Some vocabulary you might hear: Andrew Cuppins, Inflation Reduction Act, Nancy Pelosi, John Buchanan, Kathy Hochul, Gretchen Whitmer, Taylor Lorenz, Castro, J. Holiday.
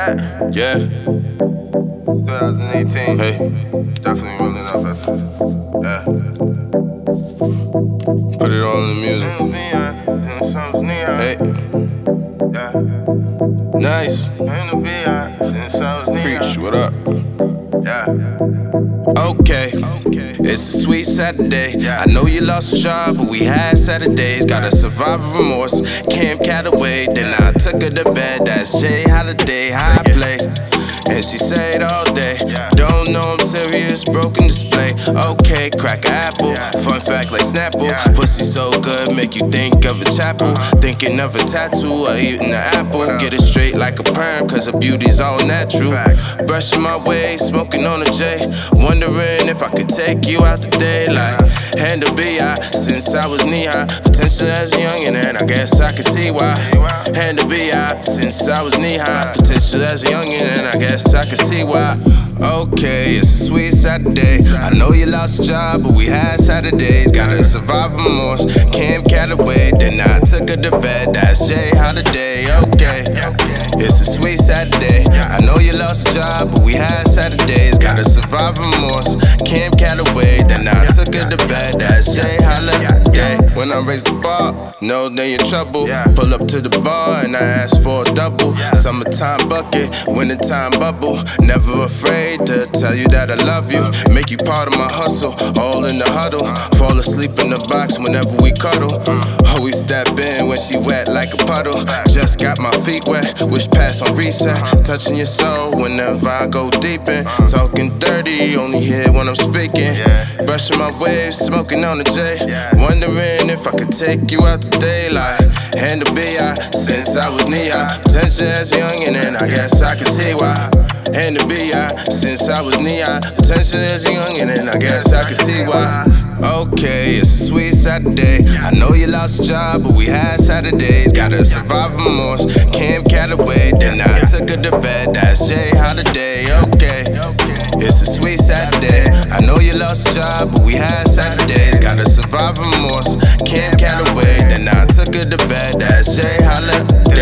that? Yeah. 2018. Hey. Definitely rolling up after this. Yeah. Put it all in the music. Hey. Yeah. Nice. Preach, what up? Yeah. Okay. It's a sweet Saturday. I know you lost a job, but we had Saturdays. Got a survivor remorse, Camp Cataway. Then I took her to bed, that's J. Holiday, high play. And she said all day, don't know I'm serious, broken display. Okay, crack an apple, fun fact like Snapple. Pussy so good, make you think of a chapel. Thinking of a tattoo or eating an apple. Get it straight like a perm, cause her beauty's all natural. Brushing my way, smoking on a J. Wondering if I could take you out the daylight. Hand to B.I. since I was knee-high. Potential as a youngin' and I guess I can see why. Hand to B.I. since I was knee-high. Potential as a youngin' and I guess I can see why. Okay, it's a sweet Saturday. I know you lost a job, but we had Saturdays. Got a survivor remorse, Camp Cataway. Then I took her to bed, that's J. Holiday, okay. It's a sweet Saturday. I know you lost a job, but we had Saturdays. Got a survivor remorse, Camp Cataway. Then I took her to bed, that's J. Holiday. When I raise the bar, know then you're trouble. Pull up to the bar and I ask for a double. Summertime bucket, wintertime bubble. Never afraid to tell you that I love you. Make you part of my hustle, all in the huddle. Fall asleep in the box whenever we cuddle. Always step in when she wet like a puddle. Just got my feet wet, wish pass on reset. Touching your soul whenever I go deep in. Talking dirty, only hear when I'm speaking. Brushing my waves, smoking on the J. Wondering if I could take you out the daylight. Hand to B.I. since I was knee-high. Potential as a youngin' and I guess I can see why. Hand to B.I. since I was knee-high. Potential as a youngin' and I guess I can see why. Okay, it's a sweet Saturday. I know you lost a job, but we had Saturdays. Got a survivor remorse, Camp Cataway. Then I took her to bed, that's J. Holiday, okay. It's a sweet Saturday. I know you lost a job, but we had Saturdays. Got a survivor remorse, Camp Cataway. Then I took her to bed, that's J. Holiday.